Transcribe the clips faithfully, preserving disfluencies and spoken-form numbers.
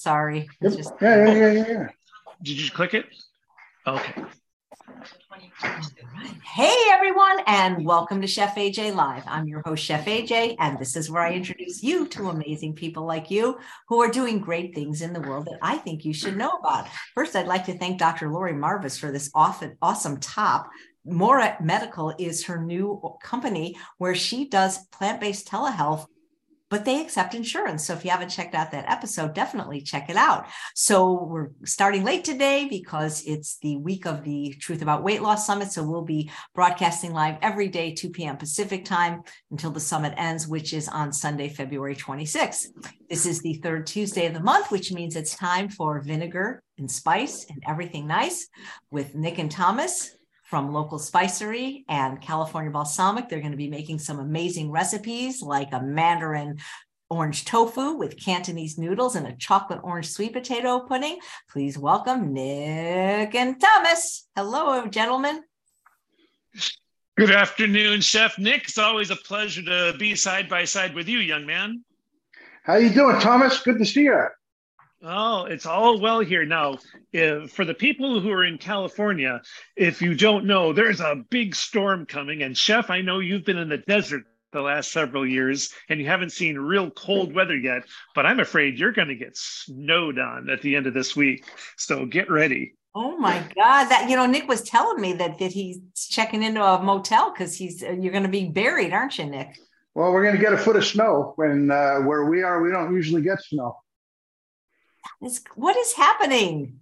Sorry. Yep. Just... Yeah, yeah, yeah, yeah, yeah. Did you click it? Okay. Hey everyone, and welcome to Chef A J Live. I'm your host, Chef A J, and this is where I introduce you to amazing people like you who are doing great things in the world that I think you should know about. First, I'd like to thank Doctor Lori Marvis for this awesome top. Mora Medical is her new company where she does plant-based telehealth, but they accept insurance. So if you haven't checked out that episode, definitely check it out. So we're starting late today because it's the week of the Truth About Weight Loss Summit. So we'll be broadcasting live every day, two p m Pacific time until the summit ends, which is on Sunday, February twenty-sixth. This is the third Tuesday of the month, which means it's time for Vinegar and Spice and Everything Nice with Nick and Thomas from Local Spicery and California Balsamic. They're going to be making some amazing recipes like a mandarin orange tofu with Cantonese noodles and a chocolate orange sweet potato pudding. Please welcome Nick and Thomas. Hello, gentlemen. Good afternoon, Chef Nick. It's always a pleasure to be side by side with you, young man. How you doing, Thomas? Good to see you. Oh, it's all well here. Now, if, for the people who are in California, if you don't know, there's a big storm coming. And Chef, I know you've been in the desert the last several years and you haven't seen real cold weather yet, but I'm afraid you're going to get snowed on at the end of this week. So get ready. Oh my God. That, you know, Nick was telling me that, that he's checking into a motel because he's, you're going to be buried, aren't you, Nick? Well, we're going to get a foot of snow when uh, where we are. We don't usually get snow. It's, what is happening?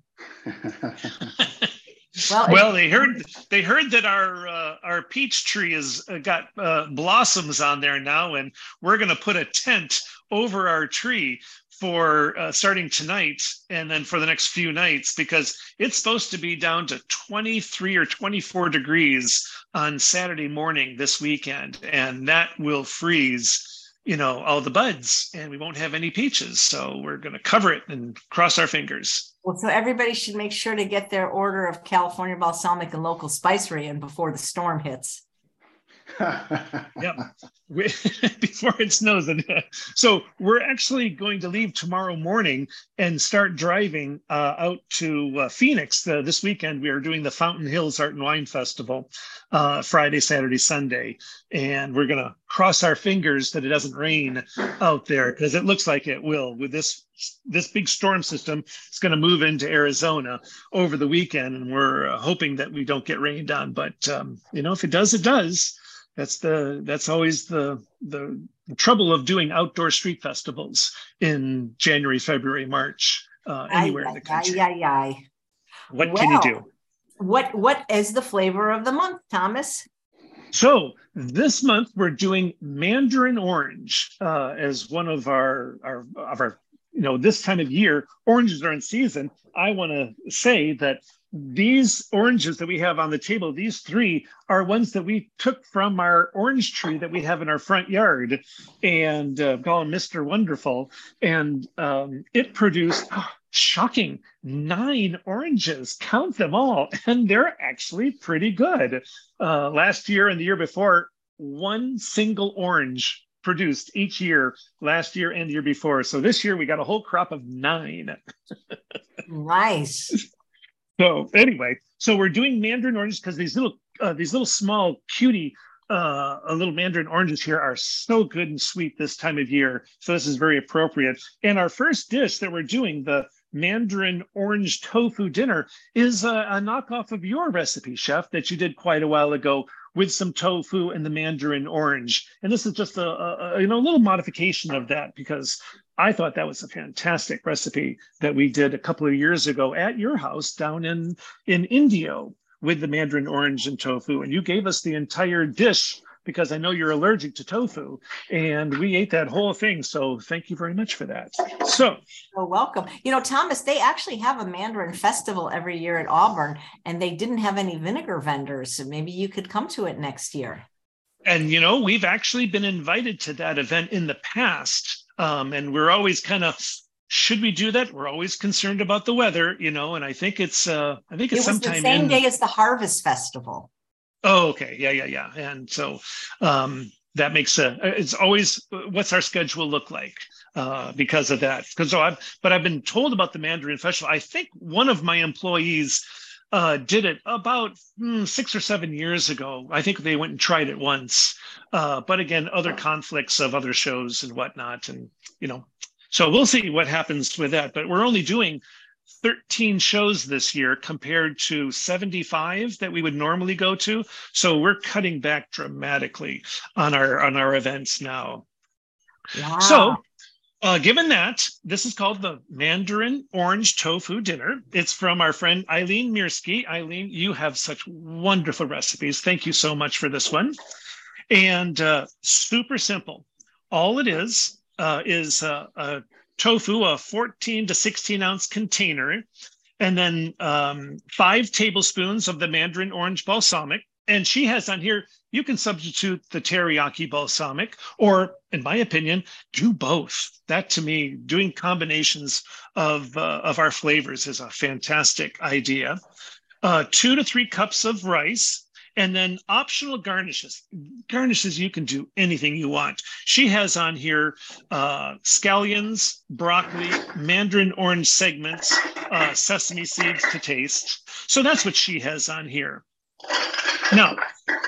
well, well they heard they heard that our uh, our peach tree has uh, got uh, blossoms on there now, and we're going to put a tent over our tree for uh, starting tonight and then for the next few nights, because it's supposed to be down to twenty-three or twenty-four degrees on Saturday morning this weekend, and that will freeze, you know, all the buds, and we won't have any peaches. So we're going to cover it and cross our fingers. Well, so everybody should make sure to get their order of California Balsamic and Local Spicery in before the storm hits. Yep. Before it snows. So we're actually going to leave tomorrow morning and start driving uh, out to uh, Phoenix. Uh, this weekend, we are doing the Fountain Hills Art and Wine Festival uh, Friday, Saturday, Sunday. And we're going to cross our fingers that it doesn't rain out there, because it looks like it will. With this this big storm system, it's going to move into Arizona over the weekend. And we're uh, hoping that we don't get rained on. But, um, you know, if it does, it does. That's the that's always the the trouble of doing outdoor street festivals in January, February, March, uh, anywhere aye, in the country. Aye, aye, aye. What well, can you do? What what is the flavor of the month, Thomas? So this month we're doing mandarin orange uh, as one of our our of our you know this time of year. Oranges are in season. I want to say that these oranges that we have on the table, these three are ones that we took from our orange tree that we have in our front yard, and uh, call him Mister Wonderful. And um, it produced, oh, shocking, nine oranges. Count them all. And they're actually pretty good. Uh, last year and the year before, one single orange produced each year, last year and the year before. So this year we got a whole crop of nine. Nice. So anyway, so we're doing mandarin oranges because these little, uh, these little small cutie, uh, little mandarin oranges here are so good and sweet this time of year. So this is very appropriate. And our first dish that we're doing, the mandarin orange tofu dinner, is a, a knockoff of your recipe, Chef, that you did quite a while ago with some tofu and the mandarin orange. And this is just a, a, a you know little modification of that, because I thought that was a fantastic recipe that we did a couple of years ago at your house down in, in Indio with the mandarin orange and tofu. And you gave us the entire dish because I know you're allergic to tofu, and we ate that whole thing. So thank you very much for that. So you're welcome. You know, Thomas, they actually have a mandarin festival every year at Auburn, and they didn't have any vinegar vendors. So maybe you could come to it next year. And, you know, we've actually been invited to that event in the past. Um, and we're always kind of, should we do that? We're always concerned about the weather, you know, and I think it's, uh, I think it's it was sometime the same in... day as the Harvest Festival. Oh, okay. Yeah, yeah, yeah. And so um, that makes a, it's always, what's our schedule look like? uh, because of that. Because so I've, but I've been told about the Mandarin Festival. I think one of my employees uh, did it about mm, six or seven years ago. I think they went and tried it once. Uh, but again, other conflicts of other shows and whatnot, and you know, so we'll see what happens with that. But we're only doing thirteen shows this year compared to seventy-five that we would normally go to. So we're cutting back dramatically on our on our events now. Wow. So uh, given that, this is called the Mandarin Orange Tofu Dinner. It's from our friend Eileen Mirsky. Eileen, you have such wonderful recipes. Thank you so much for this one. And uh, super simple. All it is uh, is uh, a tofu, a fourteen to sixteen ounce container, and then um, five tablespoons of the Mandarin Orange Balsamic. And she has on here, you can substitute the teriyaki balsamic, or in my opinion, do both. That to me, doing combinations of, uh, of our flavors is a fantastic idea. Uh, two to three cups of rice. And then optional garnishes. Garnishes, you can do anything you want. She has on here uh, scallions, broccoli, mandarin orange segments, uh, sesame seeds to taste. So that's what she has on here. Now,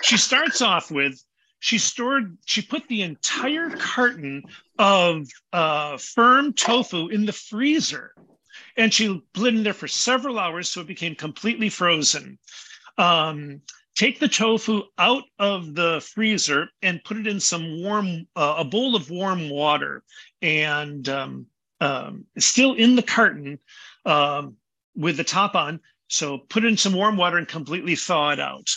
she starts off with, she stored, she put the entire carton of uh, firm tofu in the freezer. And she put it in there for several hours, so it became completely frozen. Um, Take the tofu out of the freezer and put it in some warm, uh, a bowl of warm water, and um, um, still in the carton um, with the top on. So put in some warm water and completely thaw it out.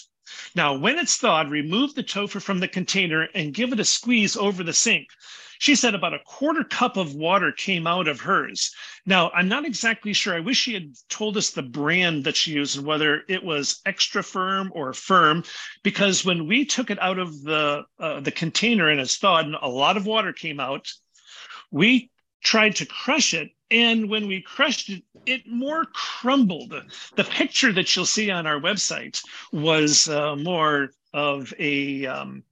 Now, when it's thawed, remove the tofu from the container and give it a squeeze over the sink. She said about a quarter cup of water came out of hers. Now, I'm not exactly sure. I wish she had told us the brand that she used and whether it was extra firm or firm, because when we took it out of the uh, the container and it's thawed and a lot of water came out, we tried to crush it. And when we crushed it, it more crumbled. The picture that you'll see on our website was uh, more of a... Um,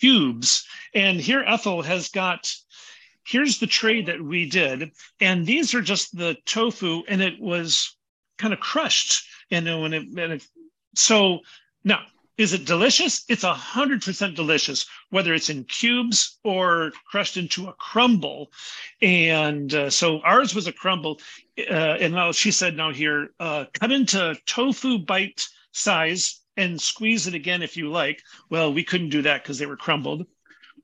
cubes. And here Ethel has got, here's the tray that we did. And these are just the tofu, and it was kind of crushed. And, and, it, and it, so now, is it delicious? It's one hundred percent delicious, whether it's in cubes or crushed into a crumble. And uh, so ours was a crumble. Uh, and now she said now here, uh, cut into tofu bite size and squeeze it again if you like. Well, we couldn't do that because they were crumbled.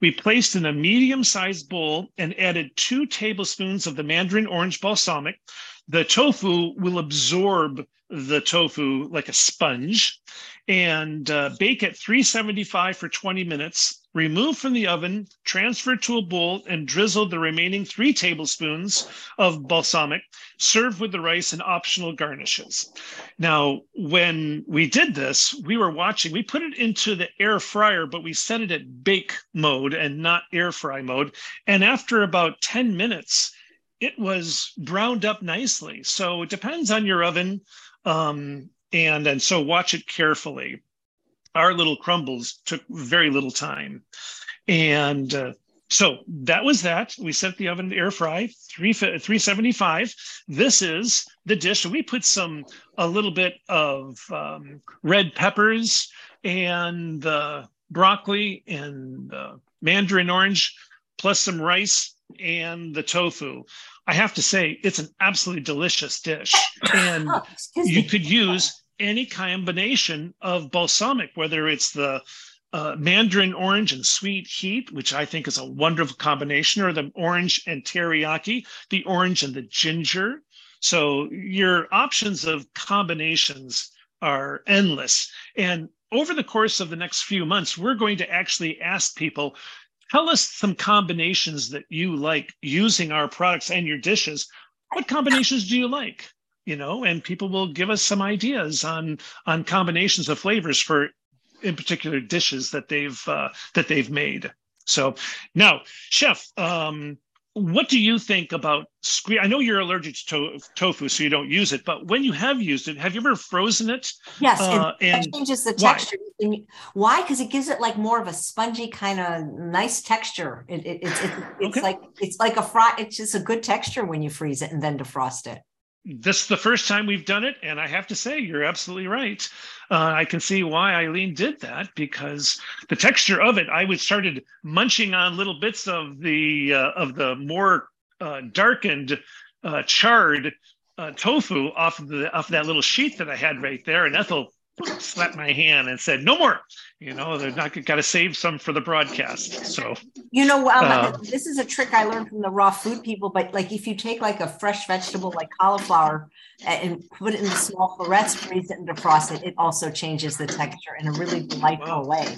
We placed in a medium-sized bowl and added two tablespoons of the Mandarin Orange Balsamic. The tofu will absorb the tofu like a sponge, and uh, bake at three seventy-five for twenty minutes. Remove from the oven, transfer to a bowl, and drizzle the remaining three tablespoons of balsamic. Serve with the rice and optional garnishes. Now, when we did this, we were watching. We put it into the air fryer, but we set it at bake mode and not air fry mode. And after about ten minutes, it was browned up nicely. So it depends on your oven, um, and, and so watch it carefully. Our little crumbles took very little time. And uh, so that was that. We set the oven to air fry, three seventy-five. This is the dish. We put some, a little bit of um, red peppers and the uh, broccoli and the uh, mandarin orange, plus some rice and the tofu. I have to say, it's an absolutely delicious dish. And oh, you could use any combination of balsamic, whether it's the uh, mandarin orange and sweet heat, which I think is a wonderful combination, or the orange and teriyaki, the orange and the ginger. So your options of combinations are endless. And over the course of the next few months, we're going to actually ask people, tell us some combinations that you like using our products and your dishes. What combinations do you like? You know, and people will give us some ideas on on combinations of flavors for, in particular, dishes that they've uh, that they've made. So now, Chef, um, what do you think about squeeze? I know you're allergic to, to tofu, so you don't use it. But when you have used it, have you ever frozen it? Yes, uh, and, and that changes the texture. Why? It, why? Because it gives it like more of a spongy kind of nice texture. It, it, it's it, it's okay. like it's like a fry. It's just a good texture when you freeze it and then defrost it. This is the first time we've done it, and I have to say you're absolutely right. Uh, I can see why Eileen did that, because the texture of it, I would started munching on little bits of the uh, of the more uh, darkened, uh, charred uh, tofu off of the off that little sheet that I had right there, and Ethel slapped my hand and said, "No more." You know, they're not got to save some for the broadcast. So, you know, um, uh, this is a trick I learned from the raw food people. But like, if you take like a fresh vegetable like cauliflower and put it in the small florets, freeze it and defrost it, it also changes the texture in a really delightful well, way.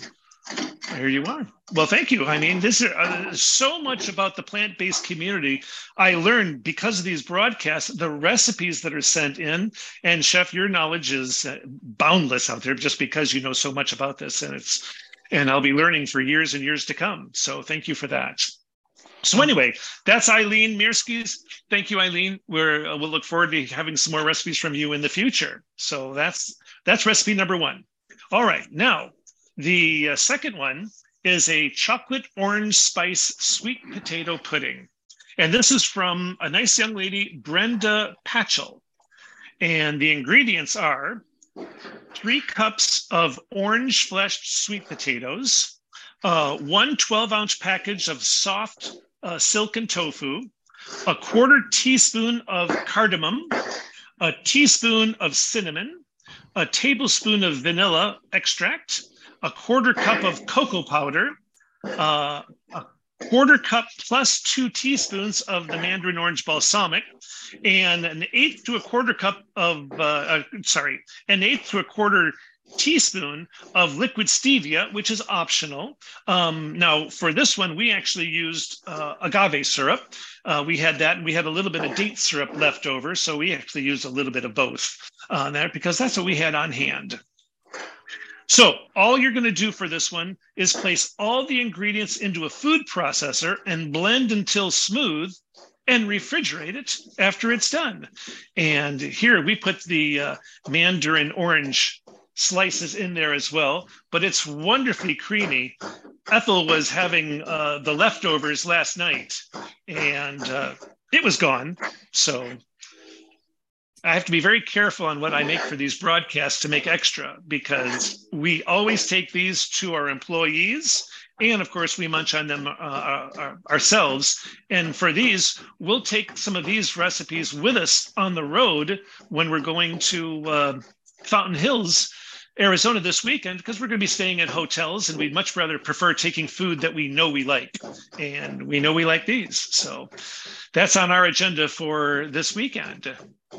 Here you are. Well, thank you. I mean, this is uh, so much about the plant-based community. I learned because of these broadcasts, the recipes that are sent in, and Chef, your knowledge is boundless out there just because you know so much about this, and it's, and I'll be learning for years and years to come. So thank you for that. So anyway, that's Eileen Mirsky's. Thank you, Eileen. We're, uh, we'll look forward to having some more recipes from you in the future. So that's, that's recipe number one. All right, now, the uh, second one is a chocolate orange spice sweet potato pudding. And this is from a nice young lady, Brenda Patchell. And the ingredients are three cups of orange fleshed sweet potatoes, uh, one twelve ounce package of soft uh, silken tofu, a quarter teaspoon of cardamom, a teaspoon of cinnamon, a tablespoon of vanilla extract, a quarter cup of cocoa powder, uh, a quarter cup plus two teaspoons of the mandarin orange balsamic, and an eighth to a quarter cup of, uh, uh, sorry, an eighth to a quarter teaspoon of liquid stevia, which is optional. Um, now, for this one, we actually used uh, agave syrup. Uh, we had that, and we had a little bit of date syrup left over, so we actually used a little bit of both on that because that's what we had on hand. So all you're going to do for this one is place all the ingredients into a food processor and blend until smooth and refrigerate it after it's done. And here we put the uh, mandarin orange slices in there as well, but it's wonderfully creamy. Ethel was having uh, the leftovers last night, and uh, it was gone. So I have to be very careful on what I make for these broadcasts to make extra, because we always take these to our employees. And of course, we munch on them uh, ourselves. And for these, we'll take some of these recipes with us on the road when we're going to uh, Fountain Hills, Arizona this weekend, because we're going to be staying at hotels, and we'd much rather prefer taking food that we know we like. And we know we like these. So that's on our agenda for this weekend.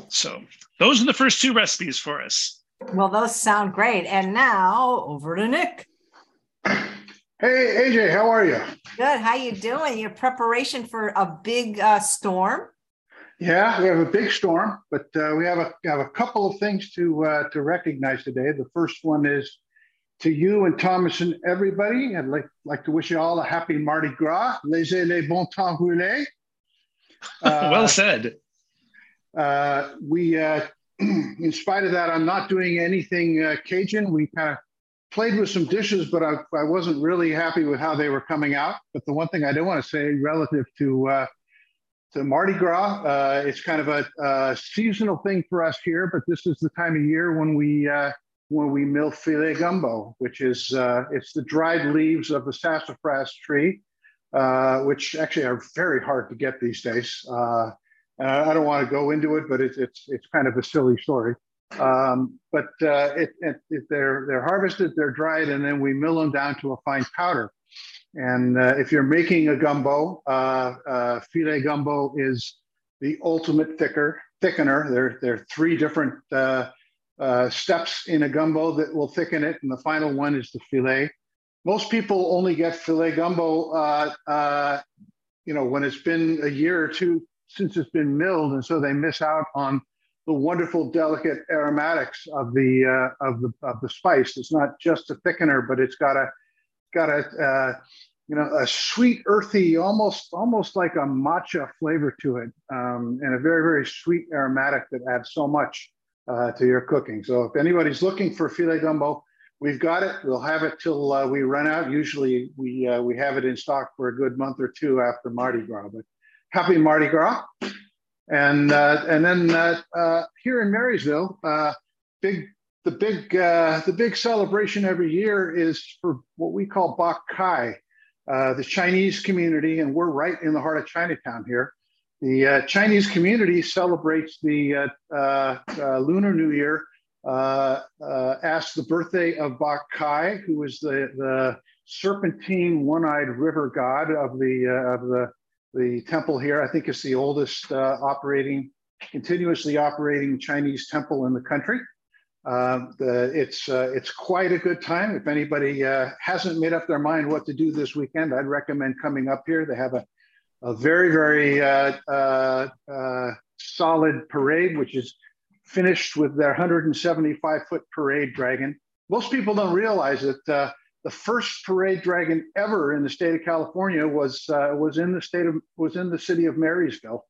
So those are the first two recipes for us. Well, those sound great. And now over to Nick. Hey, A J, how are you? Good. How you doing? Your preparation for a big uh, storm? Yeah, we have a big storm, but uh, we have a have a couple of things to uh, to recognize today. The first one is to you and Thomas and everybody. I'd like like to wish you all a happy Mardi Gras. Laissez les bons temps rouler. Uh, well said. Uh, we, uh, in spite of that, I'm not doing anything uh, Cajun. We kind of played with some dishes, but I, I wasn't really happy with how they were coming out. But the one thing I do want to say relative to uh, to Mardi Gras, uh, it's kind of a, a seasonal thing for us here, but this is the time of year when we uh, when we mill filet gumbo, which is uh, it's the dried leaves of the sassafras tree, uh, which actually are very hard to get these days. Uh, And I don't want to go into it, but it's it's it's kind of a silly story. Um, but uh, it, it, it, they're they're harvested, they're dried, and then we mill them down to a fine powder. And uh, if you're making a gumbo, uh, uh, filet gumbo is the ultimate thicker thickener. There there are three different uh, uh, steps in a gumbo that will thicken it, and the final one is the filet. Most people only get filet gumbo, uh, uh, you know, when it's been a year or two since it's been milled, and so they miss out on the wonderful, delicate aromatics of the uh, of the of the spice. It's not just a thickener, but it's got a got a uh, you know a sweet, earthy, almost almost like a matcha flavor to it, um, and a very very sweet aromatic that adds so much uh, to your cooking. So if anybody's looking for filet gumbo, we've got it. We'll have it till uh, we run out. Usually we uh, we have it in stock for a good month or two after Mardi Gras. But happy Mardi Gras. And uh, and then uh, uh, here in Marysville, uh, big the big uh, the big celebration every year is for what we call Bok Kai, uh, the Chinese community, and we're right in the heart of Chinatown here. The uh, Chinese community celebrates the uh, uh, uh, Lunar New Year uh, uh, as the birthday of Bok Kai, who is the, the serpentine one-eyed river god of the uh, of the. The temple here. I think it's the oldest uh, operating, continuously operating Chinese temple in the country. Uh, the, it's, uh, it's quite a good time. If anybody uh, hasn't made up their mind what to do this weekend, I'd recommend coming up here. They have a, a very, very uh, uh, uh, solid parade, which is finished with their one hundred seventy-five foot parade dragon. Most people don't realize that uh, the first parade dragon ever in the state of California was uh, was in the state of was in the city of Marysville,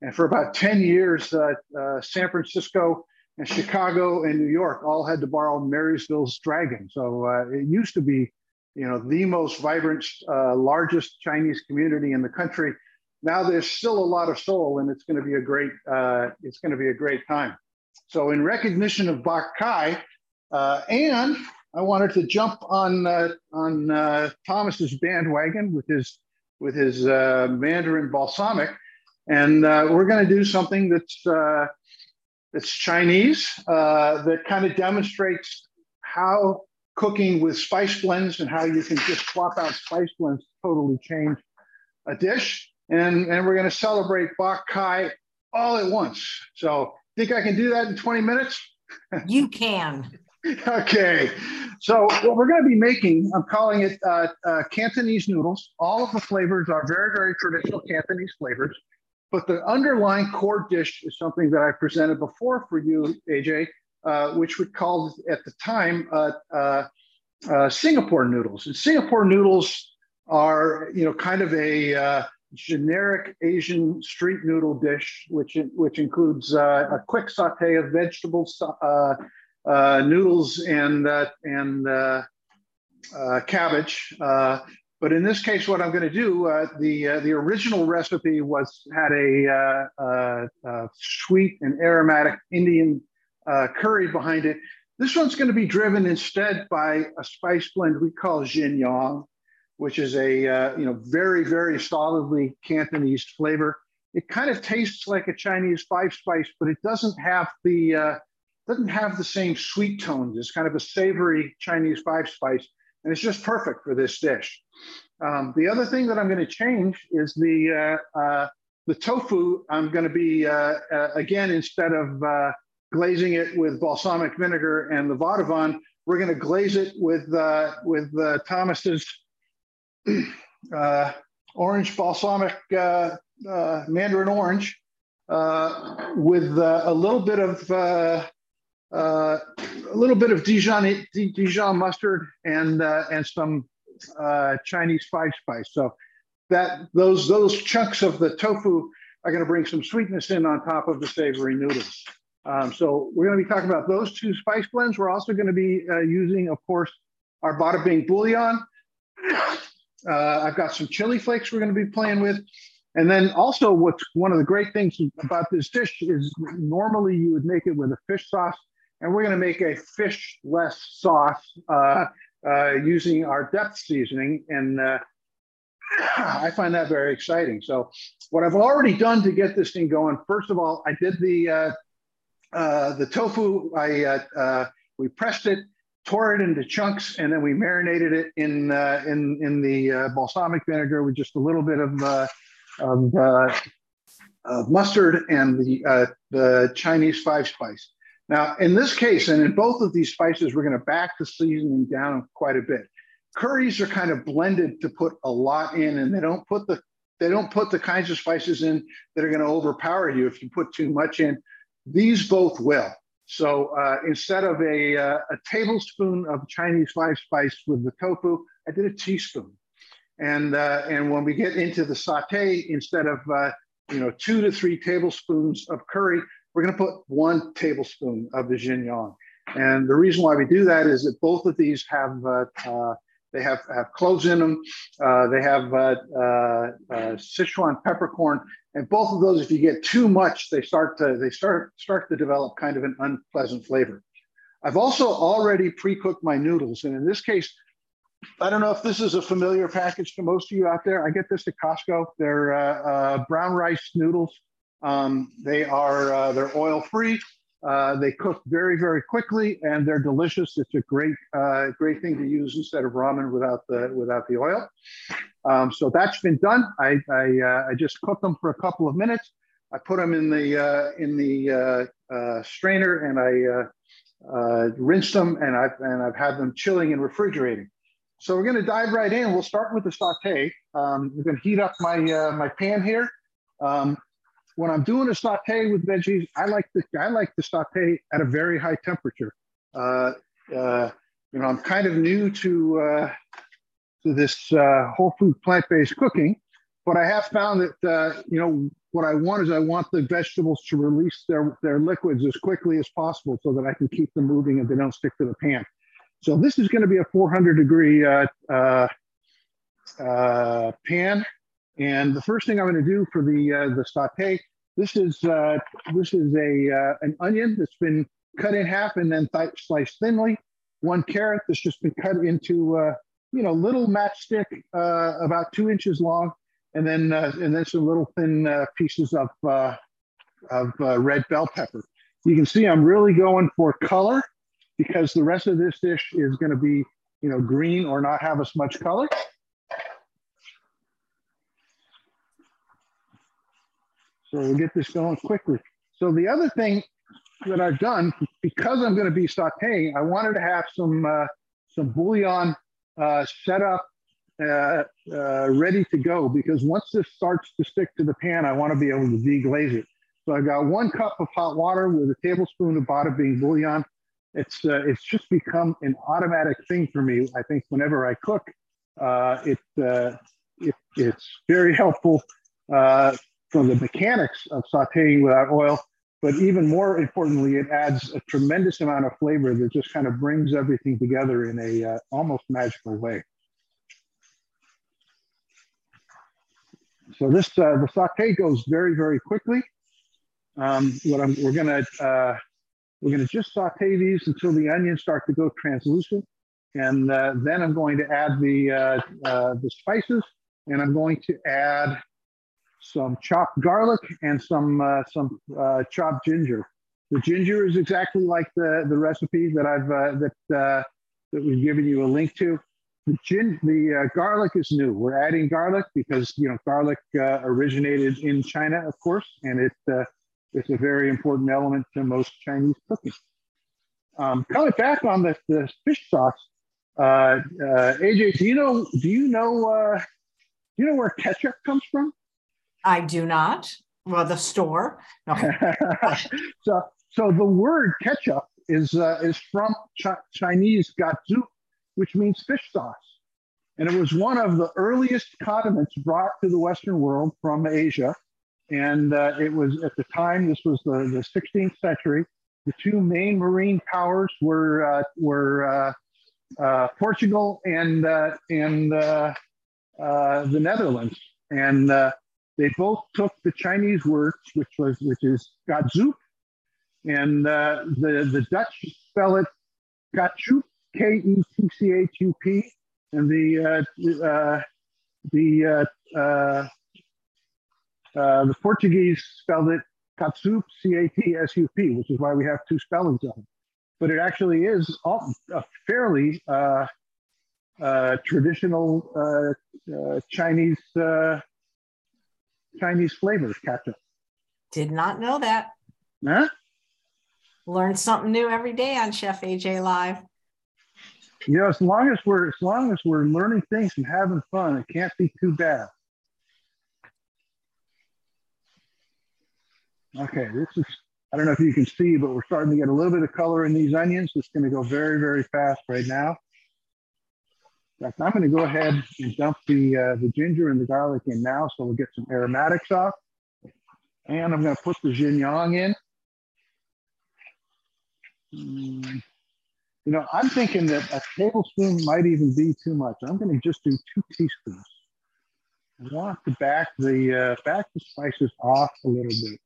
and for about ten years, uh, uh, San Francisco and Chicago and New York all had to borrow Marysville's dragon. So uh, it used to be, you know, the most vibrant, uh, largest Chinese community in the country. Now there's still a lot of soul, and it's going to be a great uh, it's going to be a great time. So in recognition of Bok Kai, uh, and I wanted to jump on uh, on uh, Thomas's bandwagon with his with his uh, Mandarin balsamic, and uh, we're going to do something that's uh, that's Chinese uh, that kind of demonstrates how cooking with spice blends and how you can just swap out spice blends to totally change a dish, and and we're going to celebrate Bok Kai all at once. So think I can do that in twenty minutes? You can. Okay, so what we're going to be making, I'm calling it uh, uh, Cantonese noodles. All of the flavors are very, very traditional Cantonese flavors, but the underlying core dish is something that I presented before for you, A J, uh, which we called at the time uh, uh, uh, Singapore noodles. And Singapore noodles are, you know, kind of a uh, generic Asian street noodle dish, which which includes uh, a quick sauté of vegetables. Uh, Uh, noodles and uh, and uh, uh, cabbage, uh, but in this case, what I'm going to do, uh, the uh, the original recipe was had a uh, uh, uh, sweet and aromatic Indian uh, curry behind it. This one's going to be driven instead by a spice blend we call Xinyang, which is a uh, you know very very solidly Cantonese flavor. It kind of tastes like a Chinese five spice, but it doesn't have the uh, doesn't have the same sweet tones. It's kind of a savory Chinese five spice, and it's just perfect for this dish. Um, the other thing that I'm going to change is the uh, uh, the tofu. I'm going to be, uh, uh, again, instead of uh, glazing it with balsamic vinegar and the Vadavan, we're going to glaze it with, uh, with uh, Thomas's uh, orange balsamic, uh, uh, mandarin orange, uh, with uh, a little bit of uh, Uh, a little bit of Dijon, Dijon mustard and uh, and some uh, Chinese five spice. So that those those chunks of the tofu are going to bring some sweetness in on top of the savory noodles. Um, so we're going to be talking about those two spice blends. We're also going to be uh, using, of course, our Bada Bing bouillon. Uh, I've got some chili flakes we're going to be playing with. And then also, what's one of the great things about this dish is normally you would make it with a fish sauce. And we're going to make a fish-less sauce uh, uh, using our depth seasoning. And uh, I find that very exciting. So what I've already done to get this thing going, first of all, I did the, uh, uh, the tofu. I, uh, uh, we pressed it, tore it into chunks, and then we marinated it in, uh, in, in the uh, balsamic vinegar with just a little bit of, uh, of, uh, of mustard and the, uh, the Chinese five spice. Now, in this case, and in both of these spices, we're going to back the seasoning down quite a bit. Curries are kind of blended to put a lot in, and they don't put the they don't put the kinds of spices in that are going to overpower you if you put too much in. These both will. So uh, instead of a, uh, a tablespoon of Chinese five spice with the tofu, I did a teaspoon. And uh, and when we get into the sauté, instead of uh, you know two to three tablespoons of curry, we're going to put one tablespoon of the Xinyang. And the reason why we do that is that both of these have uh, uh, they have, have cloves in them. Uh, they have uh, uh, uh, Sichuan peppercorn, and both of those, if you get too much, they start to they start start to develop kind of an unpleasant flavor. I've also already pre-cooked my noodles, and in this case, I don't know if this is a familiar package to most of you out there. I get this at Costco. They're uh, uh, brown rice noodles. Um, they are uh, they're oil-free. Uh, they cook very, very quickly, and they're delicious. It's a great, uh, great thing to use instead of ramen without the without the oil. Um, so that's been done. I I, uh, I just cooked them for a couple of minutes. I put them in the uh, in the uh, uh, strainer, and I uh, uh, rinsed them, and I've and I've had them chilling and refrigerating. So we're going to dive right in. We'll start with the sauté. Um, we're going to heat up my uh, my pan here. Um, When I'm doing a sauté with veggies, I like the I like the sauté at a very high temperature. Uh, uh, you know, I'm kind of new to uh, to this uh, whole food plant-based cooking, but I have found that uh, you know what I want is I want the vegetables to release their their liquids as quickly as possible so that I can keep them moving and they don't stick to the pan. So this is going to be a four hundred degree uh, uh, uh, pan. And the first thing I'm going to do for the uh, the sauté, this is uh, this is a uh, an onion that's been cut in half and then th sliced thinly. One carrot that's just been cut into uh, you know little matchstick, uh, about two inches long, and then uh, and then some little thin uh, pieces of uh, of uh, red bell pepper. You can see I'm really going for color because the rest of this dish is going to be you know green or not have as much color. So we'll get this going quickly. So the other thing that I've done, because I'm going to be sautéing, I wanted to have some uh, some bouillon uh, set up, uh, uh, ready to go. Because once this starts to stick to the pan, I want to be able to deglaze it. So I got one cup of hot water with a tablespoon of Bada Bing bouillon. It's uh, it's just become an automatic thing for me. I think whenever I cook, uh, it, uh, it it's very helpful. Uh, from the mechanics of sautéing without oil, but even more importantly, it adds a tremendous amount of flavor that just kind of brings everything together in a uh, almost magical way. So this uh, the sauté goes very, very quickly. Um, what I'm, we're gonna uh, we're gonna just sauté these until the onions start to go translucent, and uh, then I'm going to add the uh, uh, the spices, and I'm going to add some chopped garlic and some uh, some uh, chopped ginger. The ginger is exactly like the the recipe that I've uh, that uh, that we've given you a link to. The gin the uh, garlic is new. We're adding garlic because you know garlic uh, originated in China, of course, and it uh, it's a very important element to most Chinese cooking. Um, coming back on the, the fish sauce, uh, uh, A J, do you know do you know uh, do you know where ketchup comes from? I do not. Well, the store. No. so, so the word ketchup is uh, is from Ch Chinese gatsu, which means fish sauce, and it was one of the earliest condiments brought to the Western world from Asia. And uh, it was at the time, this was the, the sixteenth century. The two main marine powers were uh, were uh, uh, Portugal and uh, and uh, uh, the Netherlands, and uh, they both took the Chinese word, which was which is gatsu, and uh, the the Dutch spell it gatchup, K E T C H U P, and the uh, uh, the uh, uh, uh, the Portuguese spelled it katsup, C A T S U P, which is why we have two spellings of it. But it actually is all, a fairly uh, uh, traditional uh, uh, Chinese. Uh, Chinese flavors, ketchup. Did not know that. Huh? Learn something new every day on Chef A J Live. You know, as long as we're as long as we're learning things and having fun, it can't be too bad. Okay, this is, I don't know if you can see, but we're starting to get a little bit of color in these onions. It's going to go very, very fast right now. In fact, I'm going to go ahead and dump the, uh, the ginger and the garlic in now, so we'll get some aromatics off. And I'm going to put the Xinyang in. You know, I'm thinking that a tablespoon might even be too much. I'm going to just do two teaspoons. I want to back the, uh, back the spices off a little bit.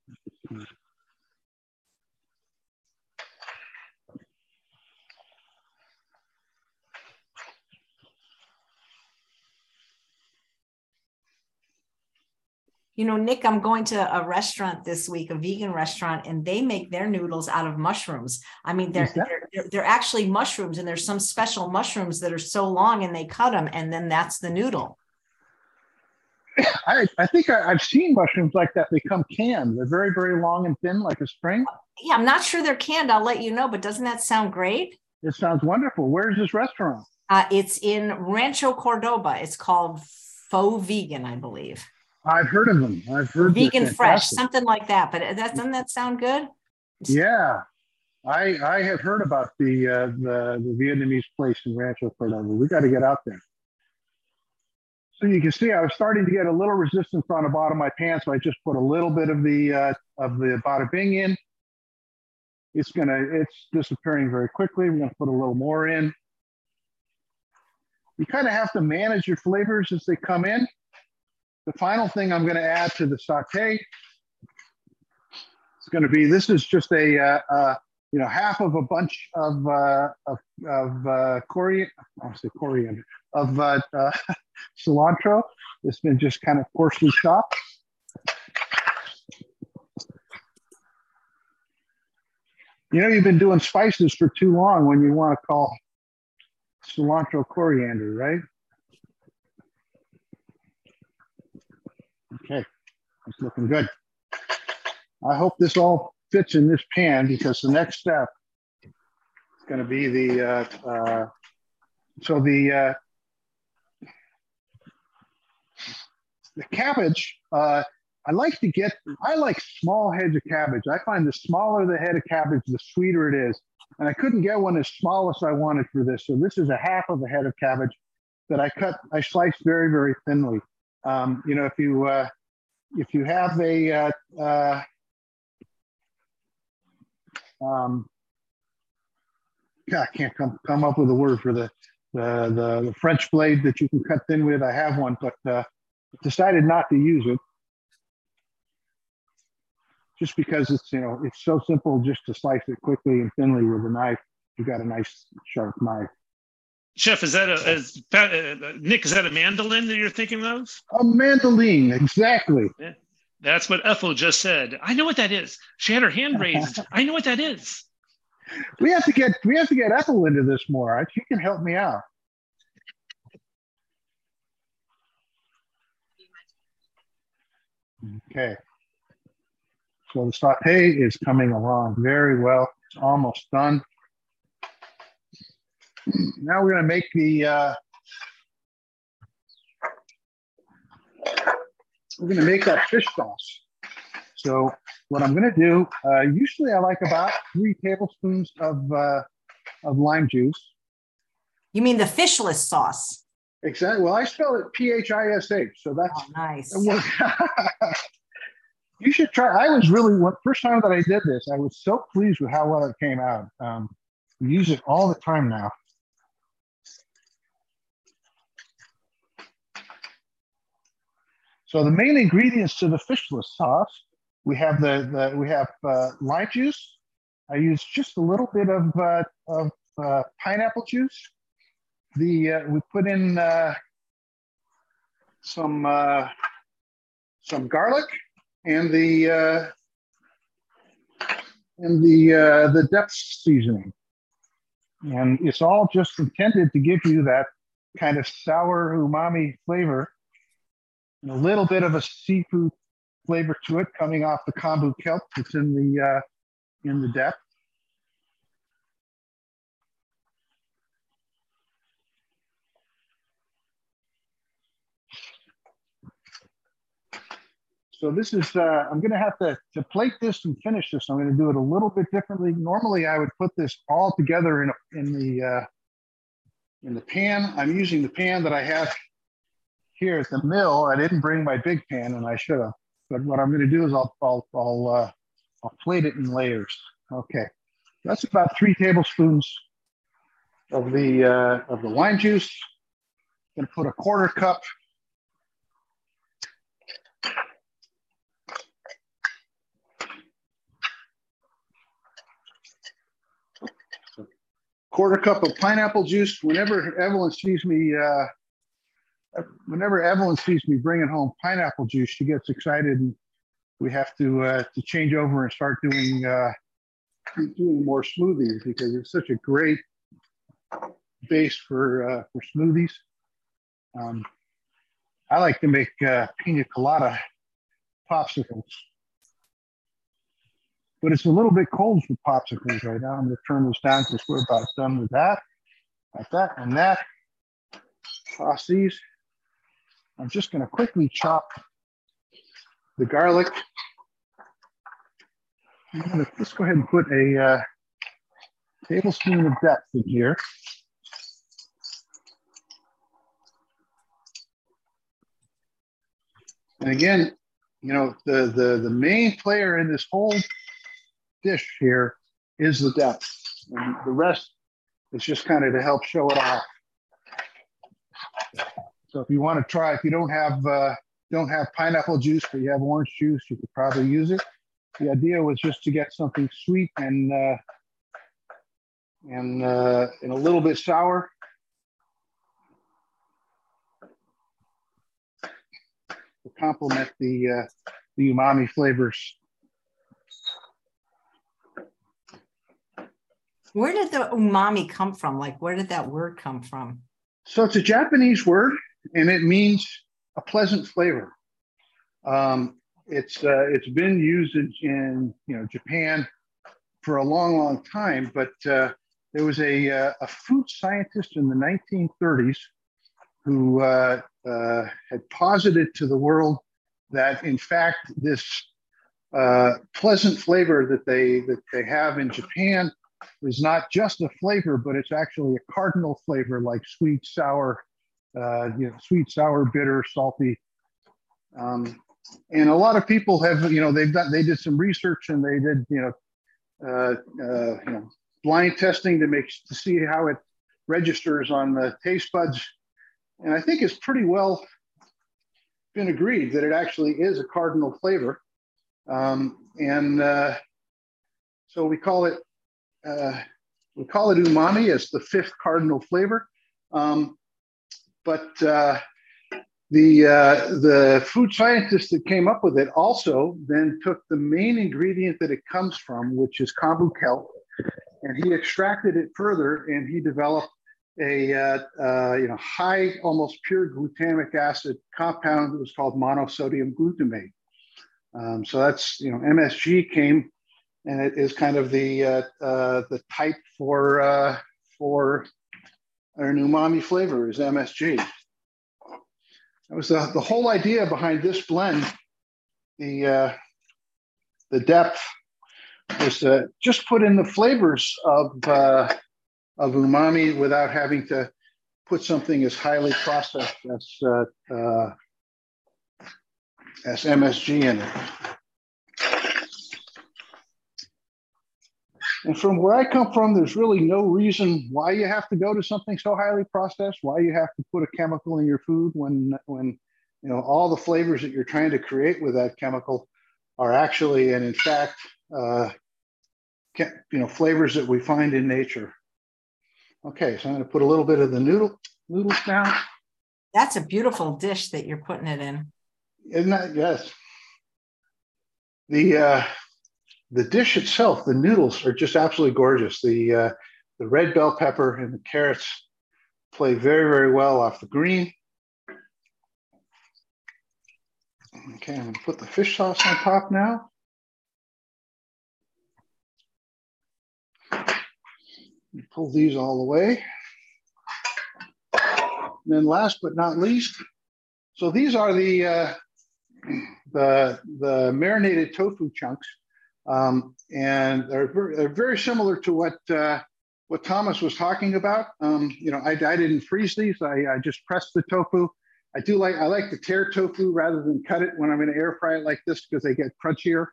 You know, Nick, I'm going to a restaurant this week, a vegan restaurant, and they make their noodles out of mushrooms. I mean, they're, they're, they're actually mushrooms, and there's some special mushrooms that are so long, and they cut them, and then that's the noodle. I, I think I, I've seen mushrooms like that. They come canned. They're very, very long and thin, like a string. Yeah, I'm not sure they're canned. I'll let you know, but doesn't that sound great? It sounds wonderful. Where's this restaurant? Uh, it's in Rancho Cordova. It's called Faux Vegan, I believe. I've heard of them. I've heard Vegan Fresh, something like that. But that, doesn't that sound good? Yeah, I I have heard about the uh, the, the Vietnamese place in Rancho Cordova. We got to get out there. So you can see I was starting to get a little resistance on the bottom of my pan, so I just put a little bit of the uh, of the Bada Bing in. It's gonna it's disappearing very quickly. We're gonna put a little more in. You kind of have to manage your flavors as they come in. The final thing I'm going to add to the sauté is going to be, this is just a, uh, uh, you know, half of a bunch of, uh, of, of uh, coriander, I'll say coriander, of uh, uh, cilantro. It's been just kind of coarsely chopped. You know, you've been doing spices for too long when you want to call cilantro coriander, right? Okay, it's looking good. I hope this all fits in this pan, because the next step is going to be the, uh, uh, so the, uh, the cabbage, uh, I like to get, I like small heads of cabbage. I find the smaller the head of cabbage, the sweeter it is. And I couldn't get one as small as I wanted for this. So this is a half of a head of cabbage that I cut, I sliced very, very thinly. Um, you know, if you uh, if you have a uh, uh, um, God, I can't come come up with a word for the the, the the French blade that you can cut thin with. I have one, but uh, decided not to use it just because it's you know it's so simple just to slice it quickly and thinly with a knife. You got a nice sharp knife. Chef, is that a is, uh, Nick? Is that a mandolin that you're thinking of? A mandolin, exactly. Yeah. That's what Ethel just said. I know what that is. She had her hand raised. I know what that is. We have to get we have to get Ethel into this more. She can help me out. Okay. So the sauté is coming along very well. It's almost done. Now we're going to make the uh, we're going to make that fish sauce. So what I'm going to do, uh, usually I like about three tablespoons of uh, of lime juice. You mean the fishless sauce? Exactly. Well, I spell it P H I S H, so that's oh, nice. Well, you should try. I was really first time that I did this, I was so pleased with how well it came out. Um, we use it all the time now. So the main ingredients to the fishless sauce, we have the, the we have uh, lime juice. I use just a little bit of uh, of uh, pineapple juice. The uh, we put in uh, some uh, some garlic and the uh, and the uh, the depth seasoning, and it's all just intended to give you that kind of sour umami flavor. And a little bit of a seafood flavor to it, coming off the kombu kelp that's in the uh, in the depth. So this is uh, I'm going to have to to plate this and finish this. I'm going to do it a little bit differently. Normally, I would put this all together in a, in the uh, in the pan. I'm using the pan that I have here at the mill. I didn't bring my big pan, and I should have. But what I'm going to do is I'll I'll I'll, uh, I'll plate it in layers. Okay, that's about three tablespoons of the uh, of the lime juice. I'm gonna put a quarter cup quarter cup of pineapple juice. Whenever Evelyn sees me, uh, whenever Evelyn sees me bringing home pineapple juice, she gets excited, and we have to uh, to change over and start doing uh, doing more smoothies because it's such a great base for uh, for smoothies. Um, I like to make uh, pina colada popsicles, but it's a little bit cold for popsicles right now. I'm gonna turn this down because we're about done with that. Like that and that. Toss these. I'm just gonna quickly chop the garlic. I'm gonna just go ahead and put a uh, tablespoon of depth in here. And again, you know, the, the, the main player in this whole dish here is the depth, and the rest is just kind of to help show it off. So if you want to try, if you don't have uh, don't have pineapple juice but you have orange juice, you could probably use it. The idea was just to get something sweet and uh, and uh, and a little bit sour. To complement the uh, the umami flavors. Where did the umami come from? Like, where did that word come from? So it's a Japanese word, and it means a pleasant flavor. Um, it's uh, it's been used in, in you know Japan for a long, long time. But uh, there was a uh, a food scientist in the nineteen thirties who uh, uh, had posited to the world that in fact this uh, pleasant flavor that they that they have in Japan is not just a flavor, but it's actually a cardinal flavor, like sweet, sour, uh, you know, sweet, sour, bitter, salty. Um, and a lot of people have, you know, they've done, they did some research and they did, you know, uh, uh, you know, blind testing to make to see how it registers on the taste buds. And I think it's pretty well been agreed that it actually is a cardinal flavor. Um, and uh, so we call it. Uh, we call it umami as the fifth cardinal flavor, um, but uh, the uh, the food scientist that came up with it also then took the main ingredient that it comes from, which is kombu kelp, and he extracted it further, and he developed a uh, uh, you know high, almost pure glutamic acid compound that was called monosodium glutamate. Um, so that's you know M S G came. And it is kind of the uh, uh, the type for uh, for an umami flavor is M S G. That was the, the whole idea behind this blend. The uh, the depth was to just put in the flavors of uh, of umami without having to put something as highly processed as uh, uh, as M S G in it. And from where I come from, there's really no reason why you have to go to something so highly processed, why you have to put a chemical in your food when, when you know, all the flavors that you're trying to create with that chemical are actually, and in fact, uh, you know, flavors that we find in nature. Okay, so I'm going to put a little bit of the noodle noodles down. That's a beautiful dish that you're putting it in. Isn't that, yes. The... Uh, The dish itself, the noodles are just absolutely gorgeous. The uh, the red bell pepper and the carrots play very, very well off the green. Okay, I'm gonna put the fish sauce on top now. Pull these all the way. And then last but not least, so these are the uh, the the marinated tofu chunks. Um, and they're very, they're very similar to what uh, what Thomas was talking about. Um, you know, I, I didn't freeze these. I, I just pressed the tofu. I do like I like to tear tofu rather than cut it when I'm going to air fry it like this because they get crunchier.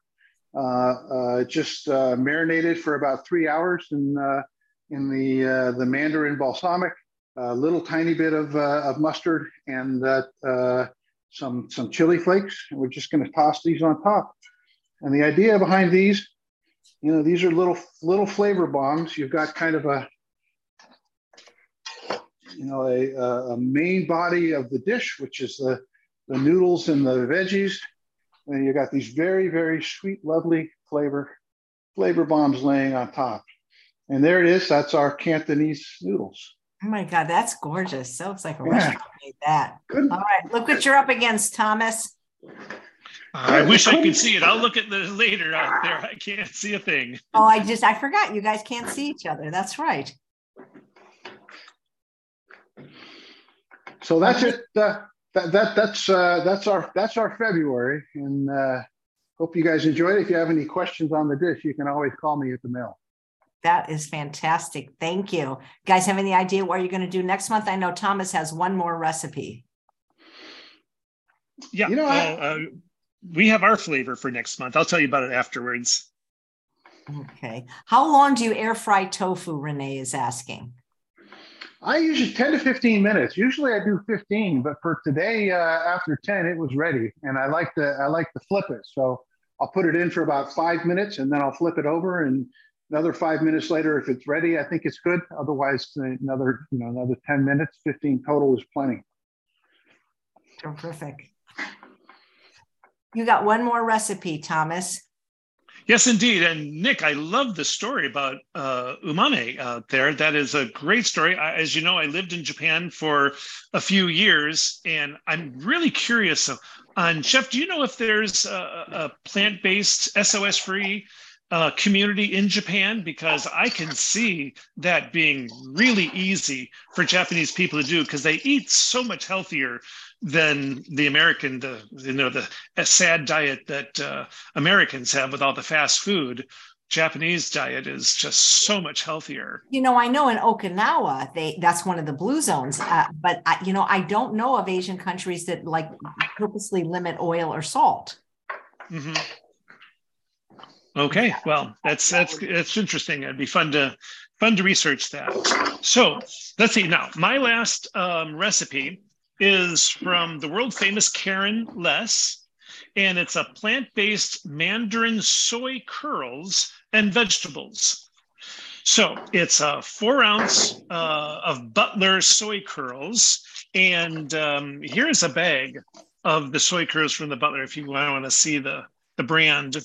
Uh, uh, just uh, marinated for about three hours and uh, in the uh, the Mandarin balsamic, a little tiny bit of, uh, of mustard, and uh, uh, some some chili flakes. And we're just going to toss these on top. And the idea behind these, you know, these are little little flavor bombs. You've got kind of a, you know, a, a main body of the dish, which is the, the noodles and the veggies. And you've got these very, very sweet, lovely flavor, flavor bombs laying on top. And there it is. That's our Cantonese noodles. Oh my God, that's gorgeous. Sounds like a yeah. restaurant made that. Good. All right, look what you're up against, Thomas. I wish I could see it. I'll look at this later out there. I can't see a thing. Oh, I just, I forgot. You guys can't see each other. That's right. So that's it. Uh, that that that's uh, that's our that's our February, and uh, hope you guys enjoyed it. If you have any questions on the dish, you can always call me at the mail. That is fantastic. Thank you. You guys have any idea what you're going to do next month? I know Thomas has one more recipe. Yeah, you know, uh, I, uh, we have our flavor for next month. I'll tell you about it afterwards. Okay. How long do you air fry tofu? Renee is asking. I usually ten to fifteen minutes. Usually I do fifteen, but for today, uh, after ten, it was ready. And I like to, I like to flip it. So I'll put it in for about five minutes and then I'll flip it over, and another five minutes later, if it's ready, I think it's good. Otherwise, another, you know, another ten minutes, fifteen total is plenty. Terrific. You got one more recipe, Thomas. Yes, indeed. And Nick, I love the story about uh, umami out there. That is a great story. I, as you know, I lived in Japan for a few years, and I'm really curious on, Chef, do you know if there's a, a plant-based, S O S-free Uh, community in Japan? Because I can see that being really easy for Japanese people to do, because they eat so much healthier than the American, the you know the sad diet that uh, Americans have with all the fast food. Japanese diet is just so much healthier. You know, I know in Okinawa, they that's one of the blue zones, uh, but I, you know, I don't know of Asian countries that like purposely limit oil or salt. Mm-hmm. Okay, well, that's that's that's interesting. It'd be fun to fun to research that. So let's see. Now, my last um, recipe is from the world famous Karen Less, and it's a plant-based Mandarin soy curls and vegetables. So it's a uh, four ounce uh, of Butler soy curls, and um, here's a bag of the soy curls from the Butler. If you want to see the the brand.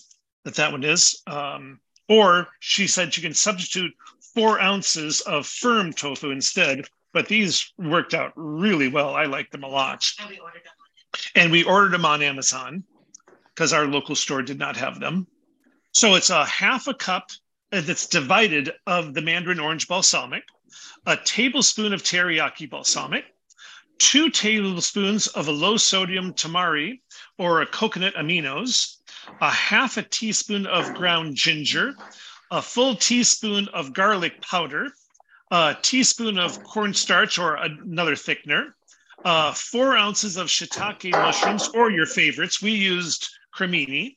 That that one is, um, or she said she can substitute four ounces of firm tofu instead, but these worked out really well. I like them a lot. And we ordered them on, and we ordered them on Amazon because our local store did not have them. So it's a half a cup that's divided of the Mandarin orange balsamic, a tablespoon of teriyaki balsamic, two tablespoons of a low sodium tamari or a coconut aminos, a half a teaspoon of ground ginger, a full teaspoon of garlic powder, a teaspoon of cornstarch or another thickener, uh, four ounces of shiitake mushrooms or your favorites. We used cremini,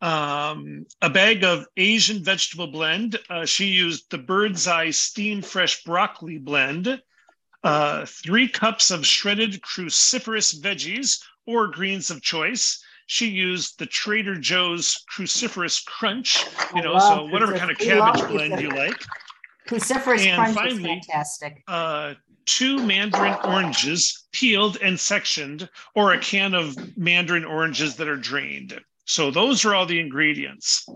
um, a bag of Asian vegetable blend. Uh, she used the Bird's Eye steam fresh broccoli blend, uh, three cups of shredded cruciferous veggies or greens of choice. She used the Trader Joe's cruciferous crunch, you know, so whatever kind of cabbage blend you like. Cruciferous crunch is fantastic. Uh, two Mandarin oranges peeled and sectioned, or a can of Mandarin oranges that are drained. So those are all the ingredients.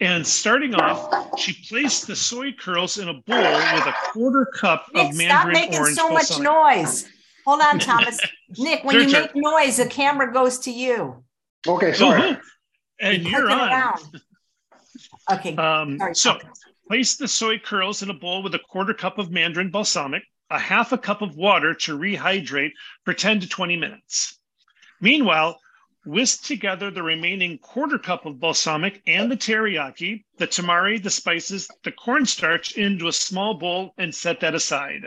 And starting off, she placed the soy curls in a bowl with a quarter cup of Mandarin orange. Stop making so much noise. Hold on, Thomas. Nick, when you make noise, the camera goes to you. Okay, sorry. And you're on. Okay. Um, sorry. So place the soy curls in a bowl with a quarter cup of Mandarin balsamic, a half a cup of water to rehydrate for ten to twenty minutes. Meanwhile, whisk together the remaining quarter cup of balsamic and the teriyaki, the tamari, the spices, the cornstarch into a small bowl and set that aside.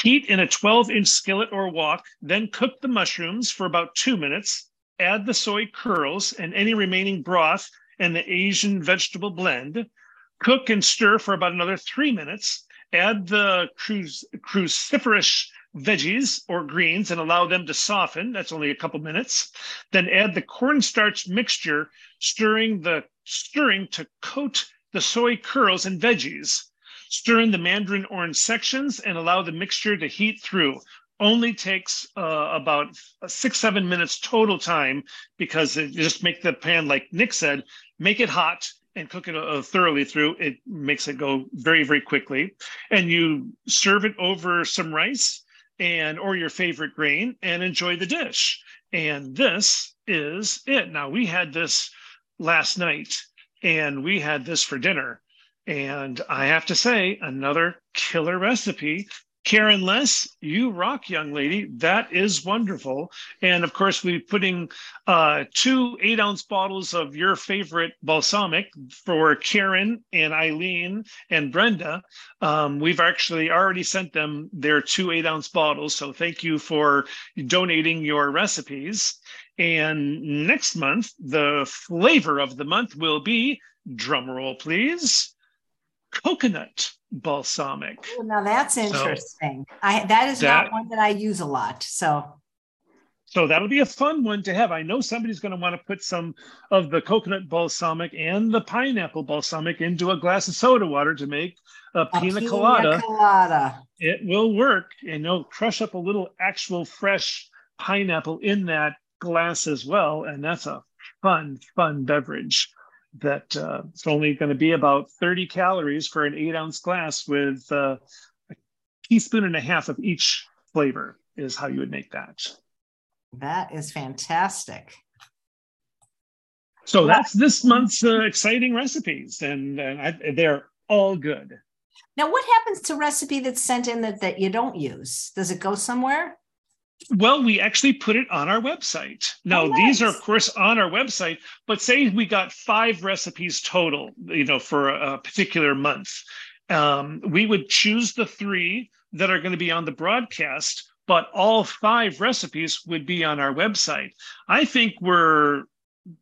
Heat in a twelve inch skillet or wok, then cook the mushrooms for about two minutes. Add the soy curls and any remaining broth and the Asian vegetable blend. Cook and stir for about another three minutes. Add the cruci- cruciferous veggies or greens and allow them to soften. That's only a couple minutes. Then add the cornstarch mixture, stirring the stirring to coat the soy curls and veggies. Stir in the mandarin orange sections and allow the mixture to heat through. Only takes uh, about six, seven minutes total time, because it just make the pan, like Nick said, make it hot and cook it uh, thoroughly through. It makes it go very, very quickly. And you serve it over some rice and or your favorite grain and enjoy the dish. And this is it. Now, we had this last night and we had this for dinner. And I have to say, another killer recipe. Karen Less, you rock, young lady. That is wonderful. And of course, we're putting uh, two eight ounce bottles of your favorite balsamic for Karen and Eileen and Brenda. Um, we've actually already sent them their two eight ounce bottles. So thank you for donating your recipes. And next month, the flavor of the month will be, drumroll please, coconut balsamic. Oh, now that's interesting. So I that is that, not one that I use a lot. So so that'll be a fun one to have. I know somebody's going to want to put some of the coconut balsamic and the pineapple balsamic into a glass of soda water to make a, a pina, pina colada. colada. It will work. And you'll crush up a little actual fresh pineapple in that glass as well. And that's a fun, fun beverage. That uh, it's only going to be about thirty calories for an eight ounce glass with uh, a teaspoon and a half of each flavor is how you would make that. That is fantastic. So that's this month's uh, exciting recipes, and, and I, they're all good. Now, what happens to recipe that's sent in that, that you don't use? Does it go somewhere? Well, we actually put it on our website. Now, oh, nice. These are, of course, on our website, but say we got five recipes total, you know, for a, a particular month. Um, we would choose the three that are going to be on the broadcast, but all five recipes would be on our website. I think we're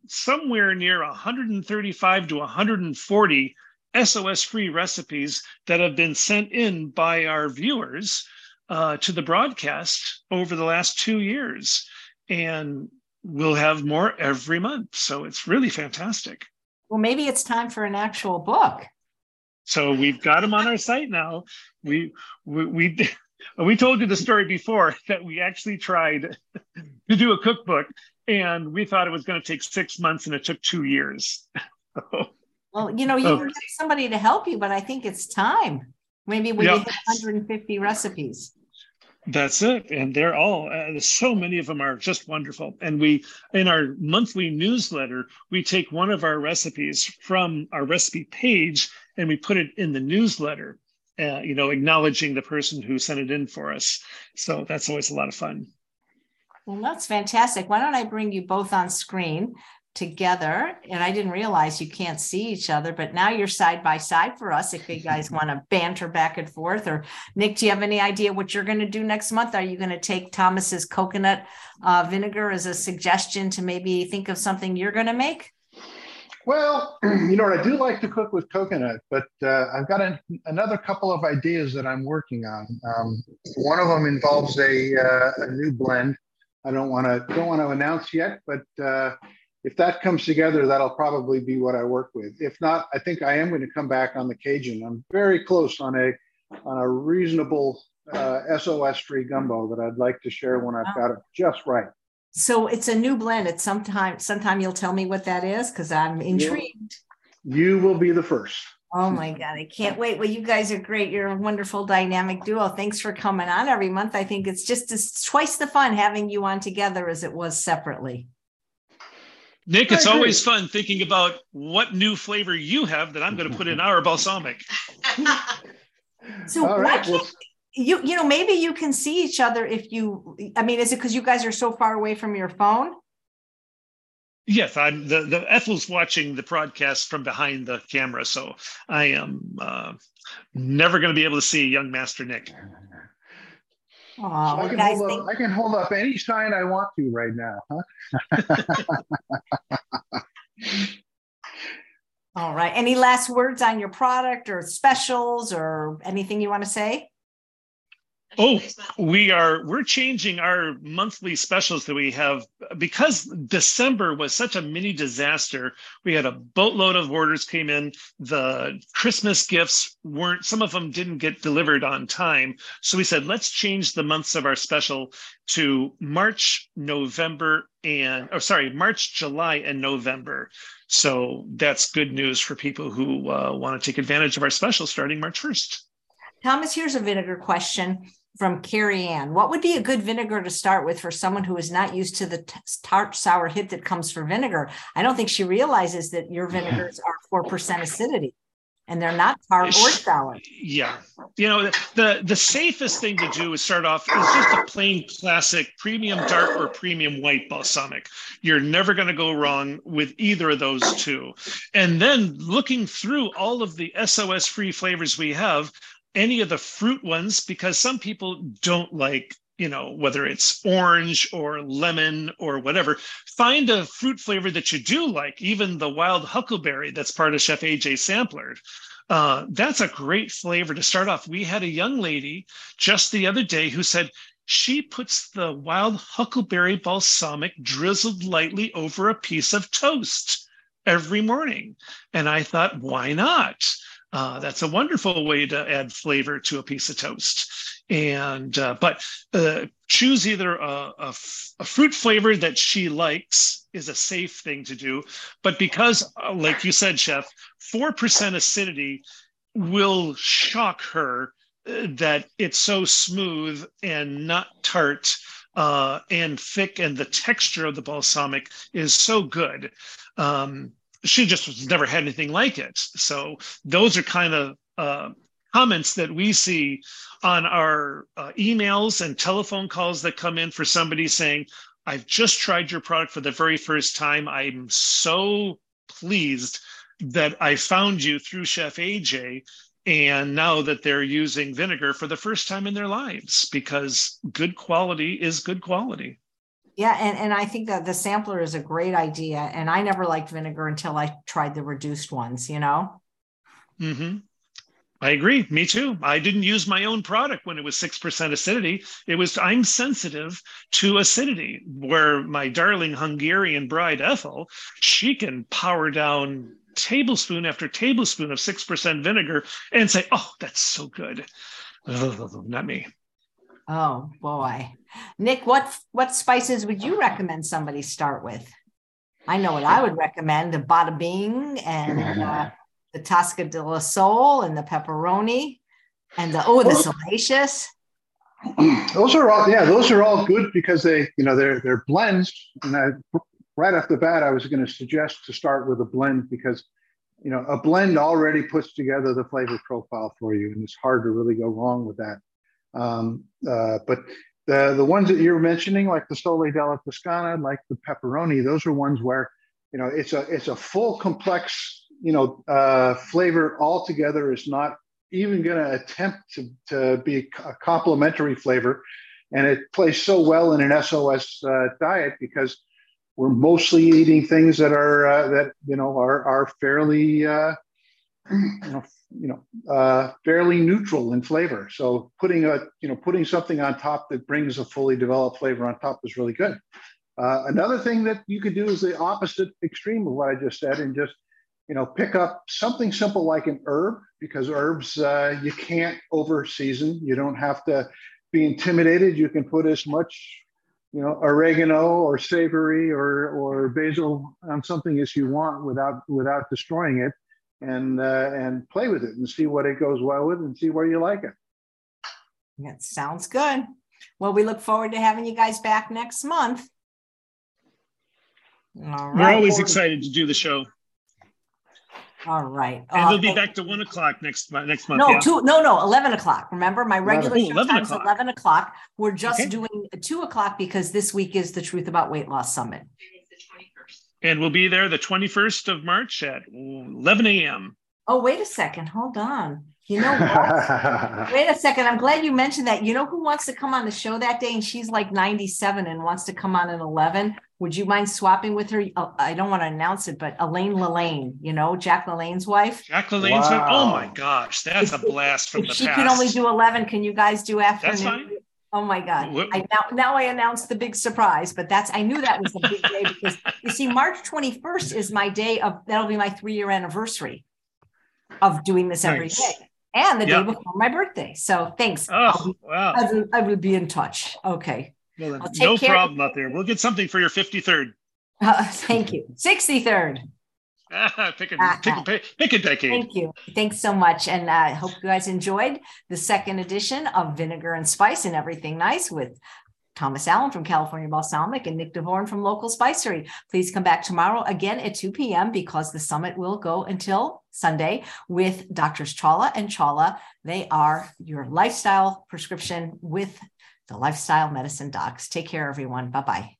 somewhere near one thirty-five to one forty S O S-free recipes that have been sent in by our viewers Uh, to the broadcast over the last two years. And we'll have more every month. So it's really fantastic. Well, maybe it's time for an actual book. So we've got them on our site now. We we we, we told you the story before that we actually tried to do a cookbook, and we thought it was going to take six months and it took two years. So, well, you know, you so. can get somebody to help you, but I think it's time. Maybe we yep. hit one hundred fifty recipes. That's it. And they're all, uh, so many of them are just wonderful. And we, in our monthly newsletter, we take one of our recipes from our recipe page and we put it in the newsletter, uh, you know, acknowledging the person who sent it in for us. So that's always a lot of fun. Well, that's fantastic. Why don't I bring you both on screen together? And I didn't realize you can't see each other, but now you're side by side for us if you guys want to banter back and forth. Or Nick, do you have any idea what you're going to do next month? Are you going to take Thomas's coconut uh, vinegar as a suggestion to maybe think of something you're going to make? Well, you know what, I do like to cook with coconut, but uh, I've got a, another couple of ideas that I'm working on. Um, one of them involves a, uh, a new blend. I don't want to don't want to announce yet, but uh, if that comes together, that'll probably be what I work with. If not, I think I am going to come back on the Cajun. I'm very close on a on a reasonable uh, S O S-free gumbo that I'd like to share when I've got it just right. So it's a new blend. It's sometime, sometime you'll tell me what that is, because I'm intrigued. You, you will be the first. Oh my God, I can't wait. Well, you guys are great. You're a wonderful dynamic duo. Thanks for coming on every month. I think it's just as, twice the fun having you on together as it was separately. Nick, it's always fun thinking about what new flavor you have that I'm going to put in our balsamic. So right, why can't well, you, you know, maybe you can see each other if you, I mean, is it because you guys are so far away from your phone? Yes, I'm the, the Ethel's watching the broadcast from behind the camera. So I am uh, never going to be able to see young Master Nick. Oh, so I, can guys hold think- up, I can hold up any sign I want to right now, huh? All right. Any last words on your product or specials or anything you want to say? Oh, we are, we're changing our monthly specials that we have because December was such a mini disaster. We had a boatload of orders came in. The Christmas gifts weren't, some of them didn't get delivered on time. So we said, let's change the months of our special to March, November, and, oh, sorry, March, July, and November. So that's good news for people who uh, want to take advantage of our special starting March first. Thomas, here's a vinegar question from Carrie Ann. What would be a good vinegar to start with for someone who is not used to the t- tart sour hit that comes for vinegar? I don't think she realizes that your vinegars are four percent acidity and they're not tart or sour. Yeah. You know, the, the safest thing to do is start off is just a plain classic premium tart or premium white balsamic. You're never going to go wrong with either of those two. And then looking through all of the S O S-free flavors we have, any of the fruit ones, because some people don't like, you know, whether it's orange or lemon or whatever, find a fruit flavor that you do like, even the wild huckleberry that's part of Chef A J Sampler. Uh, that's a great flavor to start off. We had a young lady just the other day who said she puts the wild huckleberry balsamic drizzled lightly over a piece of toast every morning. And I thought, why not? Uh, that's a wonderful way to add flavor to a piece of toast. And uh, but uh, choose either a, a, f- a fruit flavor that she likes is a safe thing to do. But because, uh, like you said, Chef, four percent acidity will shock her uh, that it's so smooth and not tart uh, and thick. And the texture of the balsamic is so good. Um She just was never had anything like it. So those are kind of uh, comments that we see on our uh, emails and telephone calls that come in for somebody saying, I've just tried your product for the very first time. I'm so pleased that I found you through Chef A J. And now that they're using vinegar for the first time in their lives, because good quality is good quality. Yeah, and, and I think that the sampler is a great idea. And I never liked vinegar until I tried the reduced ones, you know? Mm-hmm. I agree. Me too. I didn't use my own product when it was six percent acidity. It was, I'm sensitive to acidity, where my darling Hungarian bride, Ethel, she can power down tablespoon after tablespoon of six percent vinegar and say, oh, that's so good. Oh, not me. Oh, boy. Nick, what what spices would you recommend somebody start with? I know what I would recommend, the Bada Bing and uh, the Tosca de la Sole and the pepperoni and the, oh, the salacious. Those are all, yeah, those are all good because they, you know, they're, they're blends. And I, right off the bat, I was going to suggest to start with a blend because, you know, a blend already puts together the flavor profile for you. And it's hard to really go wrong with that. Um, uh, but the, the ones that you're mentioning, like the Sole della Toscana, like the pepperoni, those are ones where, you know, it's a, it's a full complex, you know, uh, flavor altogether is not even going to attempt to, to be a complementary flavor. And it plays so well in an S O S uh, diet because we're mostly eating things that are, uh, that, you know, are, are fairly, uh, you know, you know, uh, fairly neutral in flavor. So putting a, you know, putting something on top that brings a fully developed flavor on top is really good. Uh, another thing that you could do is the opposite extreme of what I just said, and just, you know, pick up something simple like an herb, because herbs uh, you can't over season. You don't have to be intimidated. You can put as much, you know, oregano or savory or or basil on something as you want without without destroying it. And uh, and play with it and see what it goes well with and see where you like it. That sounds good. Well, we look forward to having you guys back next month. All right. We're always forward. excited to do the show. All right. And uh, they'll be back to one o'clock next next month. No, yeah. two, no, no, eleven o'clock. Remember, my regular show time is eleven o'clock. We're just okay. doing two o'clock because this week is the Truth About Weight Loss Summit. And we'll be there the twenty-first of March at eleven a.m. Oh, wait a second. Hold on. You know what? Wait a second. I'm glad you mentioned that. You know who wants to come on the show that day? And she's like ninety-seven and wants to come on at eleven? Would you mind swapping with her? I don't want to announce it, but Elaine LaLanne, you know, Jack LaLanne's wife. Jack LaLanne's wow. wife. Oh my gosh, that's if, a blast from the she past. She could only do eleven. Can you guys do afternoon? That's fine. Oh my God. What? I now, now I announced the big surprise, but that's, I knew that was a big day because you see, March twenty-first is my day of, that'll be my three year anniversary of doing this every nice. day. And the yep. day before my birthday. So thanks. Oh, I'll be, wow. I will, I will be in touch. Okay. Well, then, no care. problem out there. We'll get something for your fifty-third. Uh, thank you. sixty-third. pick, a, pick, a, pick a decade. Thank you. Thanks so much. And I uh, hope you guys enjoyed the second edition of Vinegar and Spice and Everything Nice with Thomas Allen from California Balsamic and Nick Davoren from Local Spicery. Please come back tomorrow again at two p.m. because the summit will go until Sunday with Doctors Chawla and Chawla. They are your lifestyle prescription with the Lifestyle Medicine Docs. Take care, everyone. Bye-bye.